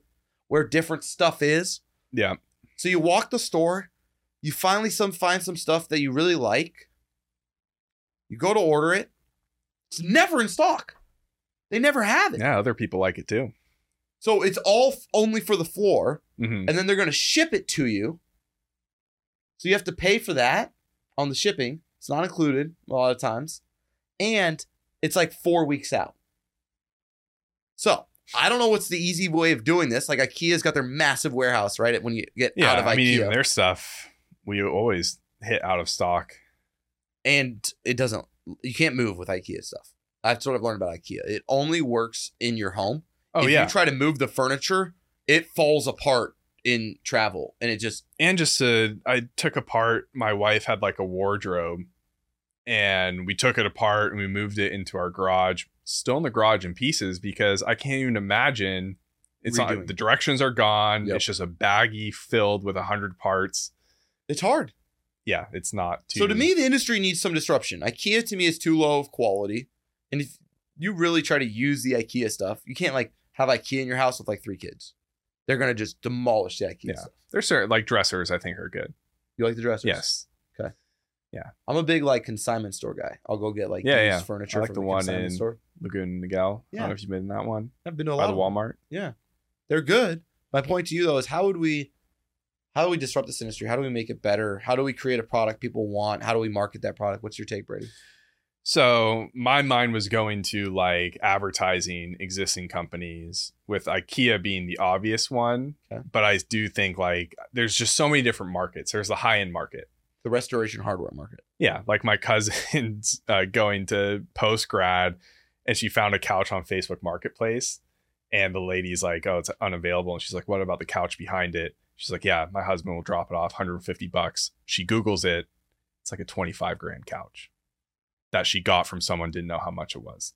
where different stuff is. Yeah. So you walk the store, you finally some find some stuff that you really like. You go to order it. It's never in stock. They never have it. Yeah, other people like it too. So it's all f- only for the floor, mm-hmm. and then they're going to ship it to you. So you have to pay for that on the shipping. It's not included a lot of times. And it's like four weeks out. So I don't know what's the easy way of doing this. Like IKEA's got their massive warehouse, right? When you get yeah, out of IKEA. I mean, even their stuff, we always hit out of stock. And it doesn't, you can't move with IKEA stuff. I've sort of learned about IKEA. It only works in your home. Oh, if yeah. If you try to move the furniture, it falls apart in travel. And it just. And just, uh, I took apart, my wife had like a wardrobe and we took it apart and we moved it into our garage. Still in the garage in pieces because I can't even imagine it's not, the directions are gone. Yep. It's just a baggie filled with a hundred parts. It's hard. Yeah, it's not. Too so to me, the industry needs some disruption. IKEA to me is too low of quality. And if you really try to use the IKEA stuff, you can't like have IKEA in your house with like three kids. They're going to just demolish the IKEA yeah. stuff. There's certain like dressers I think are good. You like the dressers? Yes. Okay. Yeah. I'm a big like consignment store guy. I'll go get like yeah, yeah. furniture I like from the, the one consignment in- store. Lagoon Niguel. Yeah. I don't know if you've been in that one. I've been to a lot. By the Walmart. Yeah. They're good. My point to you though is how would we how do we disrupt this industry? How do we make it better? How do we create a product people want? How do we market that product? What's your take, Brady? So my mind was going to like advertising existing companies with IKEA being the obvious one. Okay. But I do think like there's just so many different markets. There's the high-end market. The restoration hardware market. Yeah. Like my cousin's uh, going to post-grad. And she found a couch on Facebook Marketplace and the lady's like, oh, it's unavailable. And she's like, what about the couch behind it? She's like, yeah, my husband will drop it off one hundred fifty bucks. She Googles it. It's like a twenty-five grand couch that she got from someone, didn't know how much it was.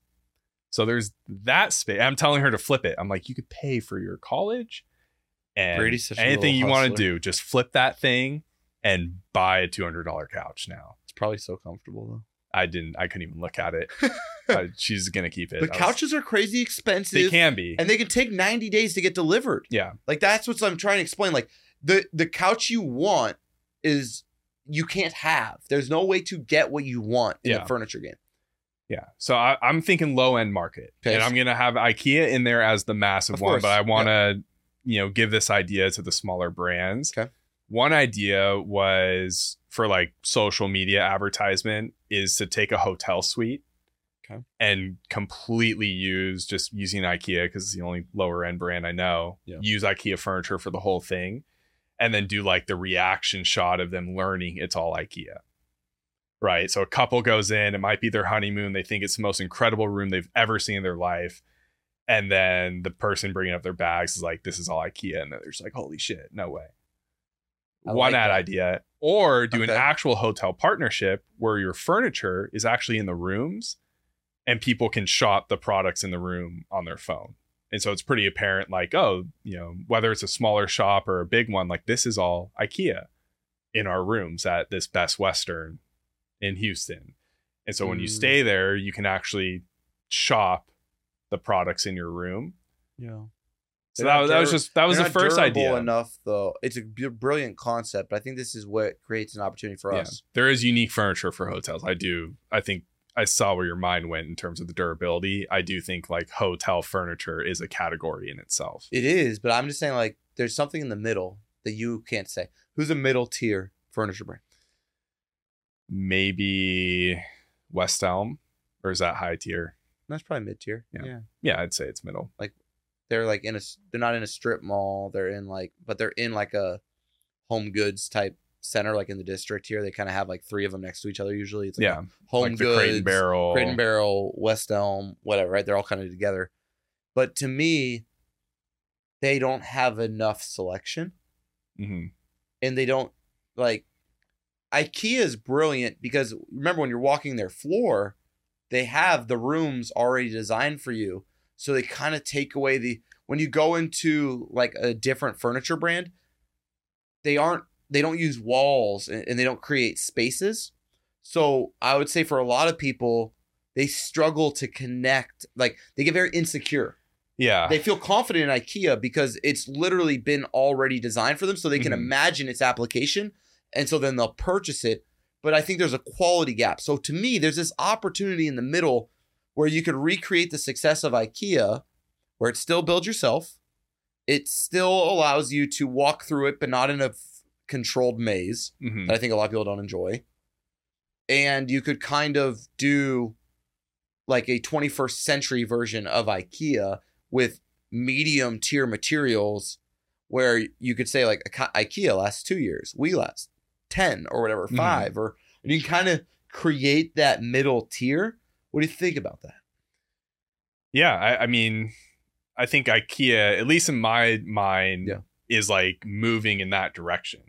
So there's that space. I'm telling her to flip it. I'm like, you could pay for your college and anything you want to do. Just flip that thing and buy a two hundred dollars couch now. It's probably so comfortable though. I didn't. I couldn't even look at it. uh, she's gonna keep it. But I couches was, are crazy expensive. They can be, and they can take ninety days to get delivered. Yeah, like that's what I'm trying to explain. Like the the couch you want is you can't have. There's no way to get what you want in yeah. the furniture game. Yeah. So I, I'm thinking low end market, okay. and I'm gonna have IKEA in there as the massive of one. Course. But I want to, yeah. you know, give this idea to the smaller brands. Okay. One idea was for like social media advertisement is to take a hotel suite okay. and completely use just using IKEA because it's the only lower end brand I know. Yeah. Use IKEA furniture for the whole thing and then do like the reaction shot of them learning it's all IKEA. Right. So a couple goes in, it might be their honeymoon. They think it's the most incredible room they've ever seen in their life. And then the person bringing up their bags is like, this is all IKEA. And they're just like, holy shit, no way. I One like ad that. idea. Or do okay. an actual hotel partnership where your furniture is actually in the rooms and people can shop the products in the room on their phone. And so it's pretty apparent, like, oh, you know, whether it's a smaller shop or a big one, like this is all IKEA in our rooms at this Best Western in Houston. And so when mm. you stay there, you can actually shop the products in your room. Yeah. So that, dur- that was just that was the first idea. Enough though, it's a b- brilliant concept. But I think this is what creates an opportunity for yeah. us. There is unique furniture for hotels. I do. I think I saw where your mind went in terms of the durability. I do think like hotel furniture is a category in itself. It is, but I'm just saying like there's something in the middle that you can't say. Who's a middle tier furniture brand? Maybe West Elm, or is that high tier? That's probably mid tier. Yeah. yeah, yeah, I'd say it's middle. Like. They're like in a, they're not in a strip mall. They're in like, but they're in like a Home Goods type center, like in the district here. They kind of have like three of them next to each other usually. It's like yeah. Home like Goods, Crate and Barrel, Crate and Barrel, West Elm, whatever, right? They're all kind of together. But to me, they don't have enough selection. Mm-hmm. And they don't like, IKEA is brilliant because remember when you're walking their floor, they have the rooms already designed for you. So they kind of take away the, when you go into like a different furniture brand, they aren't, they don't use walls and, and they don't create spaces. So I would say for a lot of people, they struggle to connect. Like they get very insecure. Yeah. They feel confident in IKEA because it's literally been already designed for them. So they can mm-hmm. imagine its application. And so then they'll purchase it. But I think there's a quality gap. So to me, there's this opportunity in the middle where you could recreate the success of IKEA, where it's still build yourself. It still allows you to walk through it, but not in a f- controlled maze mm-hmm. that I think a lot of people don't enjoy. And you could kind of do like a twenty-first century version of IKEA with medium tier materials where you could say like IKEA lasts two years, we last ten or whatever, five, mm-hmm. or and you can kind of create that middle tier. What do you think about that? Yeah, I, I mean, I think IKEA, at least in my mind, yeah. is like moving in that direction.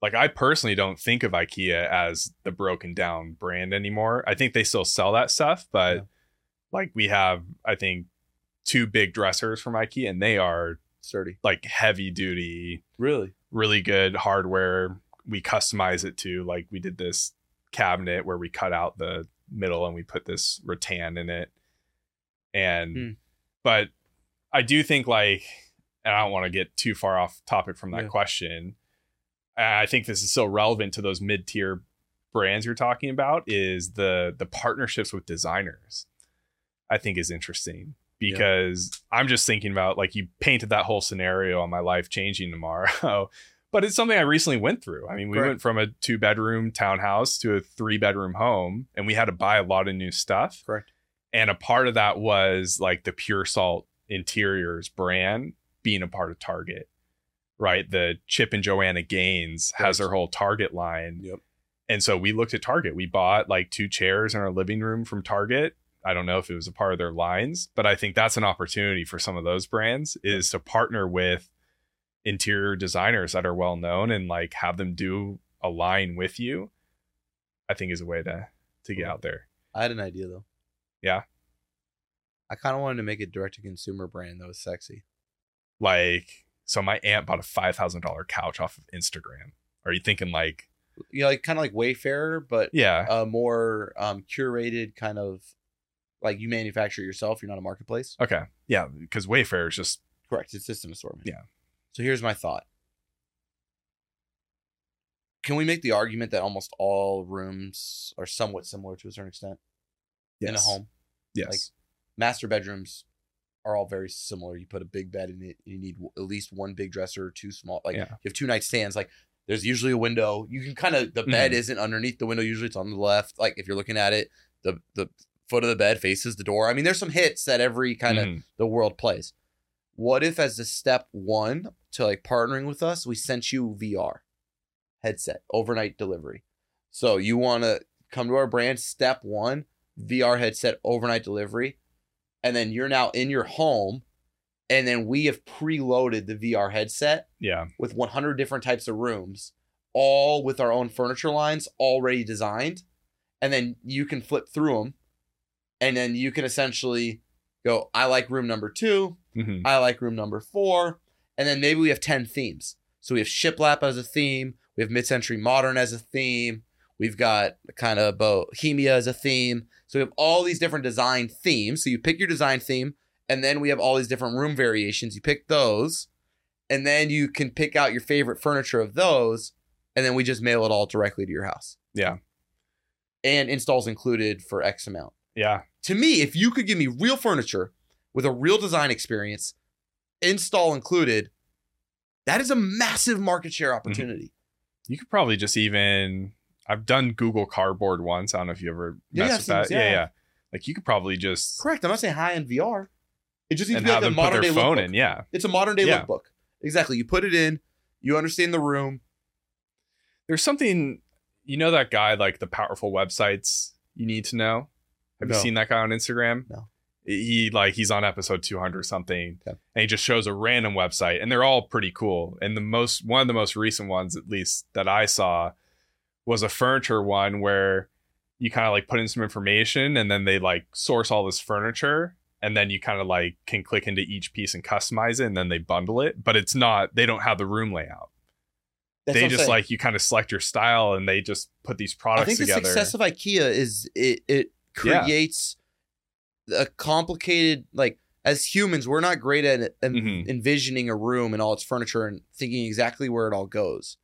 Like I personally don't think of IKEA as the broken down brand anymore. I think they still sell that stuff, but yeah. like we have, I think, two big dressers from IKEA and they are sturdy, like heavy duty, really, really good hardware. We customize it to like we did this cabinet where we cut out the middle and we put this rattan in it and mm. but I do think like, and I don't want to get too far off topic from that yeah. question, I think this is still relevant to those mid-tier brands you're talking about, is the the partnerships with designers I think is interesting because yeah. I'm just thinking about like you painted that whole scenario on my life changing tomorrow but it's something I recently went through. I mean, we Correct. went from a two bedroom townhouse to a three bedroom home and we had to buy a lot of new stuff. Correct. And a part of that was like the Pure Salt Interiors brand being a part of Target, right? The Chip and Joanna Gaines Correct. has their whole Target line. Yep. And so we looked at Target. We bought like two chairs in our living room from Target. I don't know if it was a part of their lines, but I think that's an opportunity for some of those brands is to partner with interior designers that are well known and like have them do a line with you. I think is a way to to get out there. I had an idea though. Yeah, I kind of wanted to make a direct to consumer brand that was sexy. Like, so my aunt bought a five thousand dollar couch off of Instagram. Are you thinking like, you know, like kind of like Wayfair, but yeah, a more um, curated kind of like you manufacture it yourself. You're not a marketplace. Okay, yeah, because Wayfair is just correct. It's just an assortment. Yeah. So here's my thought. Can we make the argument that almost all rooms are somewhat similar to a certain extent yes. in a home? Yes. Like master bedrooms are all very similar. You put a big bed in it. You need at least one big dresser or two small. Like yeah. you have two nightstands. Like there's usually a window. You can kind of, the bed mm-hmm. isn't underneath the window. Usually it's on the left. Like if you're looking at it, the, the foot of the bed faces the door. I mean, there's some hits that every kind mm-hmm. of the world plays. What if as a step one to like partnering with us, we sent you V R headset, overnight delivery. So you want to come to our brand, step one, V R headset, overnight delivery. and then you're now in your home, and then we have preloaded the V R headset yeah. with one hundred different types of rooms, all with our own furniture lines already designed, and then you can flip through them, and then you can essentially go, I like room number two, mm-hmm. I like room number four, and then maybe we have ten themes. So we have shiplap as a theme, we have mid-century modern as a theme, we've got kind of bohemia as a theme. So we have all these different design themes. So you pick your design theme, and then we have all these different room variations. You pick those, and then you can pick out your favorite furniture of those, and then we just mail it all directly to your house. Yeah. And installs included for X amount. Yeah. To me, if you could give me real furniture with a real design experience, install included, that is a massive market share opportunity. Mm-hmm. You could probably just even... I've done Google Cardboard once. I don't know if you ever messed yeah, with that. Seems, yeah. yeah, yeah. Like you could probably just... Correct. I'm not saying high-end V R. It just needs to be like a modern day phone in, yeah. It's a modern day yeah. lookbook. Exactly. You put it in. You understand the room. There's something... You know that guy, like the powerful websites you need to know? Have no. you seen that guy on Instagram? No. He like he's on episode two hundred or something. Okay. And he just shows a random website. And they're all pretty cool. And the most one of the most recent ones, at least, that I saw... was a furniture one where you kind of like put in some information and then they like source all this furniture and then you kind of like can click into each piece and customize it and then they bundle it. But it's not, they don't have the room layout. That's they just saying. Like you kind of select your style and they just put these products together. I think together. The success of IKEA is it, it creates yeah. a complicated, like as humans, we're not great at en- mm-hmm. envisioning a room and all its furniture and thinking exactly where it all goes.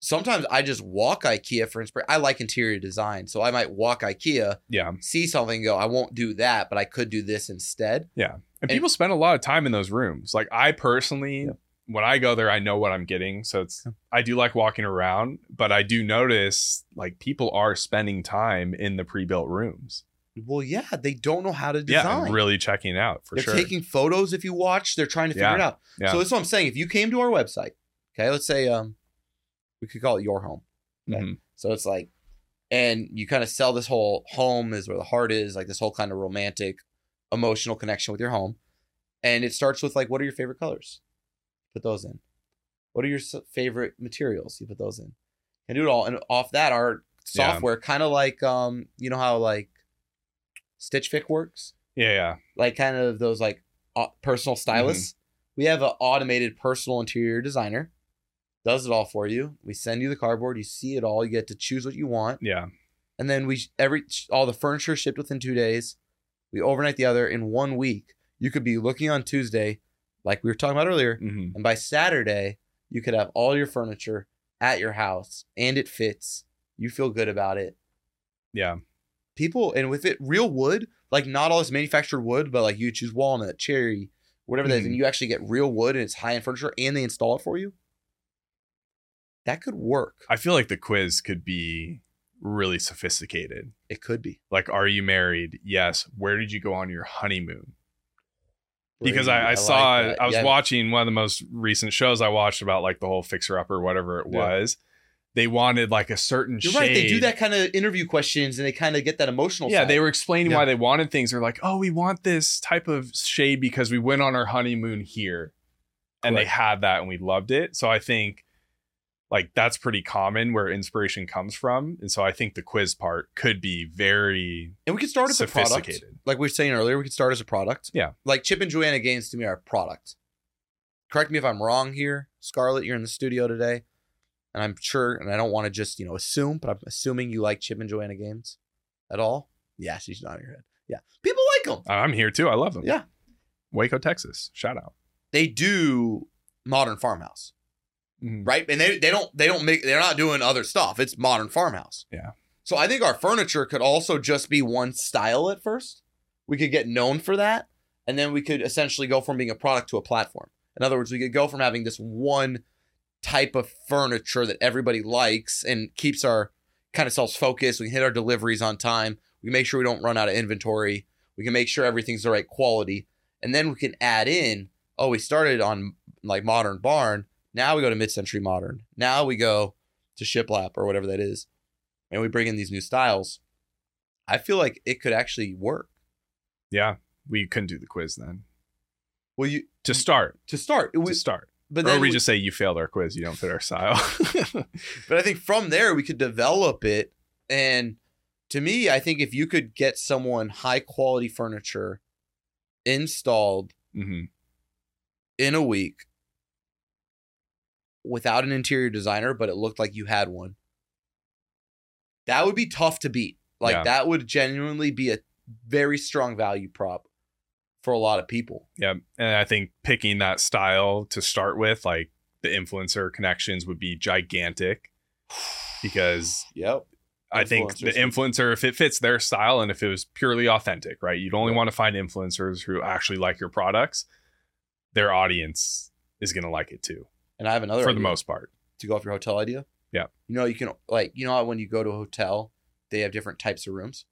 Sometimes I just walk IKEA for inspiration. I like interior design. So I might walk IKEA, yeah. see something and go, I won't do that, but I could do this instead. Yeah. And, and people spend a lot of time in those rooms. Like I personally, yeah. when I go there, I know what I'm getting. So it's, yeah. I do like walking around, but I do notice like people are spending time in the pre-built rooms. Well, yeah, they don't know how to design. Yeah, I'm really checking it out for They're sure. They're taking photos if you watch. They're trying to figure yeah. it out. Yeah. So that's what I'm saying. If you came to our website, okay, let's say... um. We could call it your home. Okay? Mm-hmm. So it's like, and you kind of sell this whole home is where the heart is, like this whole kind of romantic, emotional connection with your home. And it starts with like, what are your favorite colors? Put those in. What are your favorite materials? You put those in. And do it all. And off that, our software yeah. kind of like, um, you know how like Stitch Fix works? Yeah, yeah. Like kind of those like personal stylists. Mm-hmm. We have an automated personal interior designer. Does it all for you. We send you the cardboard. You see it all. You get to choose what you want. Yeah. And then we every all the furniture shipped within two days. We overnight the other in one week. You could be looking on Tuesday, like we were talking about earlier. Mm-hmm. And by Saturday, you could have all your furniture at your house and it fits. You feel good about it. Yeah. People, and with it, real wood, like not all this manufactured wood, but like you choose walnut, cherry, whatever mm-hmm. that is. And you actually get real wood and it's high-end furniture and they install it for you. That could work. I feel like the quiz could be really sophisticated. It could be. Like, are you married? Yes. Where did you go on your honeymoon? Because I, I, I saw, like I was yeah. watching one of the most recent shows I watched about like the whole fixer upper, whatever it yeah. was. They wanted like a certain You're shade. Right. They do that kind of interview questions and they kind of get that emotional. Yeah. Side. They were explaining yeah. why they wanted things. They're like, oh, we want this type of shade because we went on our honeymoon here. And Correct. They had that and we loved it. So I think. Like that's pretty common where inspiration comes from. And so I think the quiz part could be very and we could start as sophisticated. A product. Like we were saying earlier, we could start as a product. Yeah. Like Chip and Joanna Gaines to me are a product. Correct me if I'm wrong here. Scarlett, you're in the studio today. And I'm sure, and I don't want to just, you know, assume, but I'm assuming you like Chip and Joanna Gaines at all. Yeah, she's nodding her head. Yeah. People like them. I'm here too. I love them. Yeah. Waco, Texas. Shout out. They do Modern Farmhouse. Right. And they, they don't they don't make they're not doing other stuff. It's Modern Farmhouse. Yeah. So I think our furniture could also just be one style at first. We could get known for that. And then we could essentially go from being a product to a platform. In other words, we could go from having this one type of furniture that everybody likes and keeps our kind of selves focused. We can hit our deliveries on time. We make sure we don't run out of inventory. We can make sure everything's the right quality. And then we can add in. Oh, we started on like Modern Barn. Now we go to mid-century modern. Now we go to shiplap or whatever that is. And we bring in these new styles. I feel like it could actually work. Yeah. We couldn't do the quiz then. Well, you to start to start it was to start. But then or we, we just say you failed our quiz. You don't fit our style. But I think from there we could develop it. And to me, I think if you could get someone high quality furniture installed mm-hmm. in a week without an interior designer, but it looked like you had one, that would be tough to beat. Like yeah. that would genuinely be a very strong value prop for a lot of people. Yeah. And I think picking that style to start with, like the influencer connections would be gigantic because yep. I think the influencer, if it fits their style and if it was purely authentic, right? You'd only want to find influencers who actually like your products. Their audience is going to like it too. And I have another for the most part to go off your hotel idea. Yeah. You know, you can like, you know, when you go to a hotel, they have different types of rooms.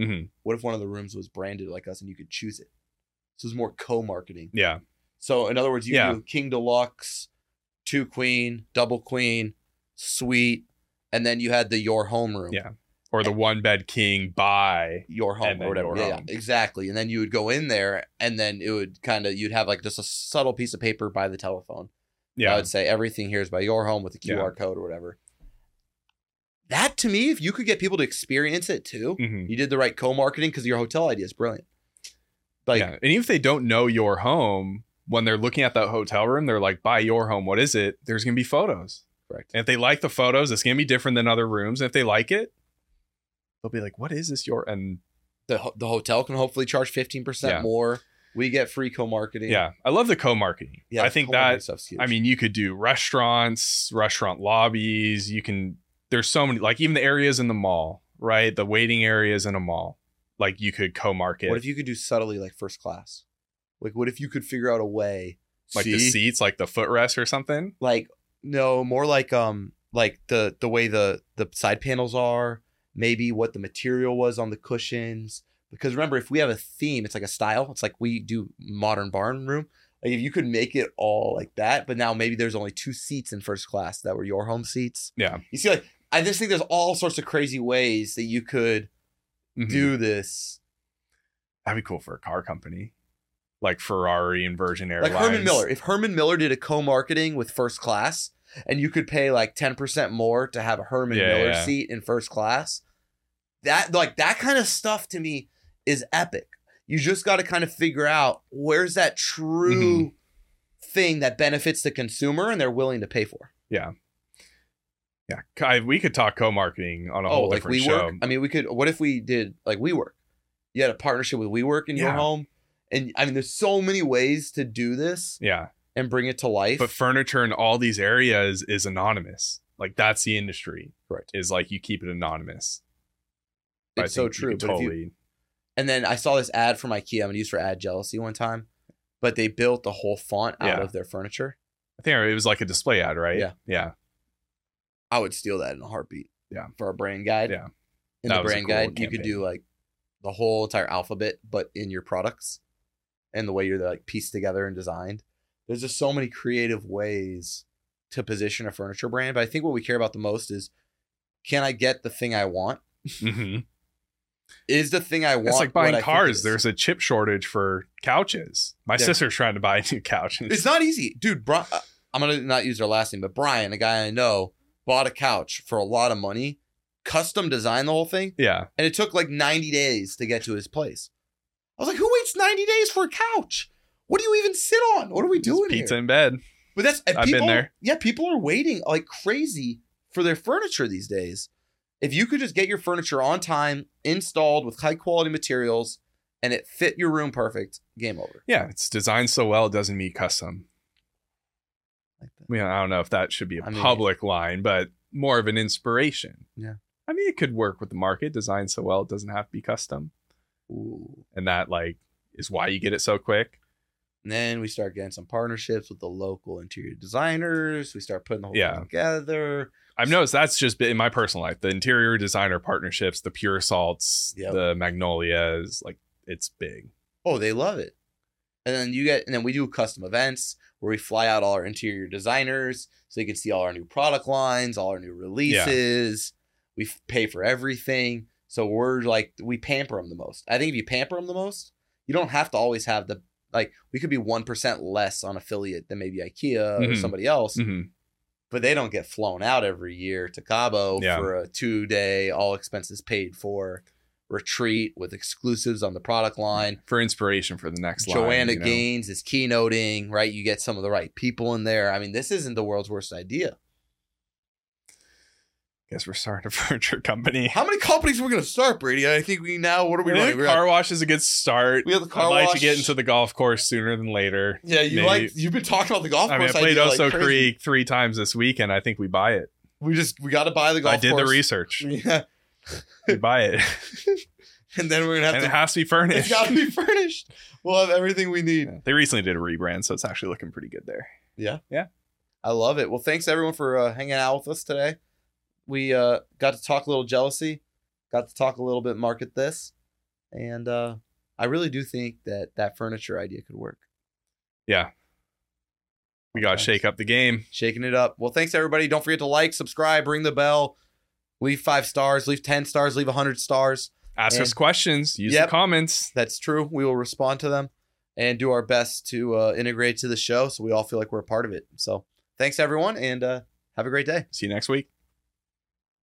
Mm-hmm. What if one of the rooms was branded like us and you could choose it? So it's more co-marketing. Yeah. So in other words, you yeah. do King Deluxe, Two Queen, Double Queen, Suite, and then you had the Your Home room. Yeah. Or the One Bed King by Your Home or whatever. Yeah, yeah, exactly. And then you would go in there and then it would kind of, you'd have like just a subtle piece of paper by the telephone. Yeah. I would say everything here is by Your Home with a Q R yeah. code or whatever. That to me, if you could get people to experience it too, mm-hmm. you did the right co-marketing because your hotel idea is brilliant. Like, yeah. And even if they don't know Your Home, when they're looking at that hotel room, they're like, by Your Home, what is it? There's going to be photos. Correct. And if they like the photos, it's going to be different than other rooms. And if they like it, they'll be like, what is this? Your And the, ho- the hotel can hopefully charge fifteen percent yeah. more. We get free co-marketing. Yeah. I love the co-marketing. Yeah, I think that, I mean, you could do restaurants, restaurant lobbies. You can, there's so many, like even the areas in the mall, right? The waiting areas in a mall. Like you could co-market. What if you could do subtly like first class? Like what if you could figure out a way? Like see? The seats, like the footrest or something? Like no, more like um like the the way the the side panels are, maybe what the material was on the cushions. Because remember, if we have a theme, it's like a style. It's like we do modern barn room. Like if you could make it all like that, but now maybe there's only two seats in first class that were Your Home seats. Yeah. You see, like I just think there's all sorts of crazy ways that you could Mm-hmm. do this. That'd be cool for a car company like Ferrari and Virgin Airlines. Like Herman Miller. If Herman Miller did a co-marketing with first class and you could pay like ten percent more to have a Herman yeah, Miller yeah. seat in first class, that like that kind of stuff to me is epic. You just got to kind of figure out where's that true mm-hmm. thing that benefits the consumer and they're willing to pay for. Yeah. Yeah, we could talk co-marketing on a oh, whole like different WeWork? show. I mean, we could. What if we did like WeWork? You had a partnership with WeWork in yeah. your home, and I mean, there's so many ways to do this. Yeah, and bring it to life. But furniture in all these areas is anonymous. Like that's the industry. Correct. Is like you keep it anonymous. But it's so true. Totally. You, and then I saw this ad from IKEA. I'm gonna use for ad jealousy one time, but they built the whole font out yeah. of their furniture. I think it was like a display ad, right? Yeah. Yeah. I would steal that in a heartbeat. Yeah. For our brand guide. Yeah. In the brand guide, you could do like the whole entire alphabet, but in your products and the way you're like pieced together and designed. There's just so many creative ways to position a furniture brand. But I think what we care about the most is, can I get the thing I want? Mm-hmm. Is the thing I want. It's like buying cars. There's a chip shortage for couches. My They're, sister's trying to buy a new couch. It's not easy. Dude, Bri- I'm going to not use their last name, but Brian, a guy I know, bought a couch for a lot of money, custom designed the whole thing. Yeah. And it took like ninety days to get to his place. I was like, who waits ninety days for a couch? What do you even sit on? What are we doing pizza here? Pizza in bed. But that's, I've people, been there. Yeah, people are waiting like crazy for their furniture these days. If you could just get your furniture on time, installed with high quality materials, and it fit your room perfect, game over. Yeah, it's designed so well, it doesn't need custom. Like that. I mean, I don't know if that should be a I mean, public line, but more of an inspiration. Yeah. I mean, it could work with the market, designed so well, it doesn't have to be custom. Ooh. And that like is why you get it so quick. And then we start getting some partnerships with the local interior designers. We start putting the whole yeah. thing together. I've noticed that's just been in my personal life. The interior designer partnerships, the Pure Salts, yep. the Magnolias, like it's big. Oh, they love it. And then you get, and then we do custom events where we fly out all our interior designers so you can see all our new product lines, all our new releases. Yeah. We f- pay for everything. So we're like, we pamper them the most. I think if you pamper them the most, you don't have to always have the, like, we could be one percent less on affiliate than maybe IKEA mm-hmm. or somebody else, mm-hmm. but they don't get flown out every year to Cabo yeah. for a two day, all expenses paid for retreat with exclusives on the product line. For inspiration for the next Joanna line. Joanna you know? Gaines is keynoting, right? You get some of the right people in there. I mean, this isn't the world's worst idea. Guess we're starting a furniture company. How many companies are we going to start, Brady? I think we now, what are we doing? Car wash is a good start. We have the car I'd wash. I'd like to get into the golf course sooner than later. Yeah, you like, you've been talking about the golf I course. Mean, I played Oso like Creek three times this week, and I think we buy it. We just, we got to buy the golf course. I did course. the research. Yeah. We buy it. And then we're going to have and to. And it has to be furnished. It's got to be furnished. We'll have everything we need. Yeah. They recently did a rebrand, so it's actually looking pretty good there. Yeah. Yeah. I love it. Well, thanks everyone for uh, hanging out with us today. We uh, got to talk a little jealousy, got to talk a little bit market this, and uh, I really do think that that furniture idea could work. Yeah. We got to shake up the game. Shaking it up. Well, thanks, everybody. Don't forget to like, subscribe, ring the bell, leave five stars, leave ten stars, leave one hundred stars. Ask and, us questions. Use yep, the comments. That's true. We will respond to them and do our best to uh, integrate to the show so we all feel like we're a part of it. So thanks, everyone, and uh, have a great day. See you next week.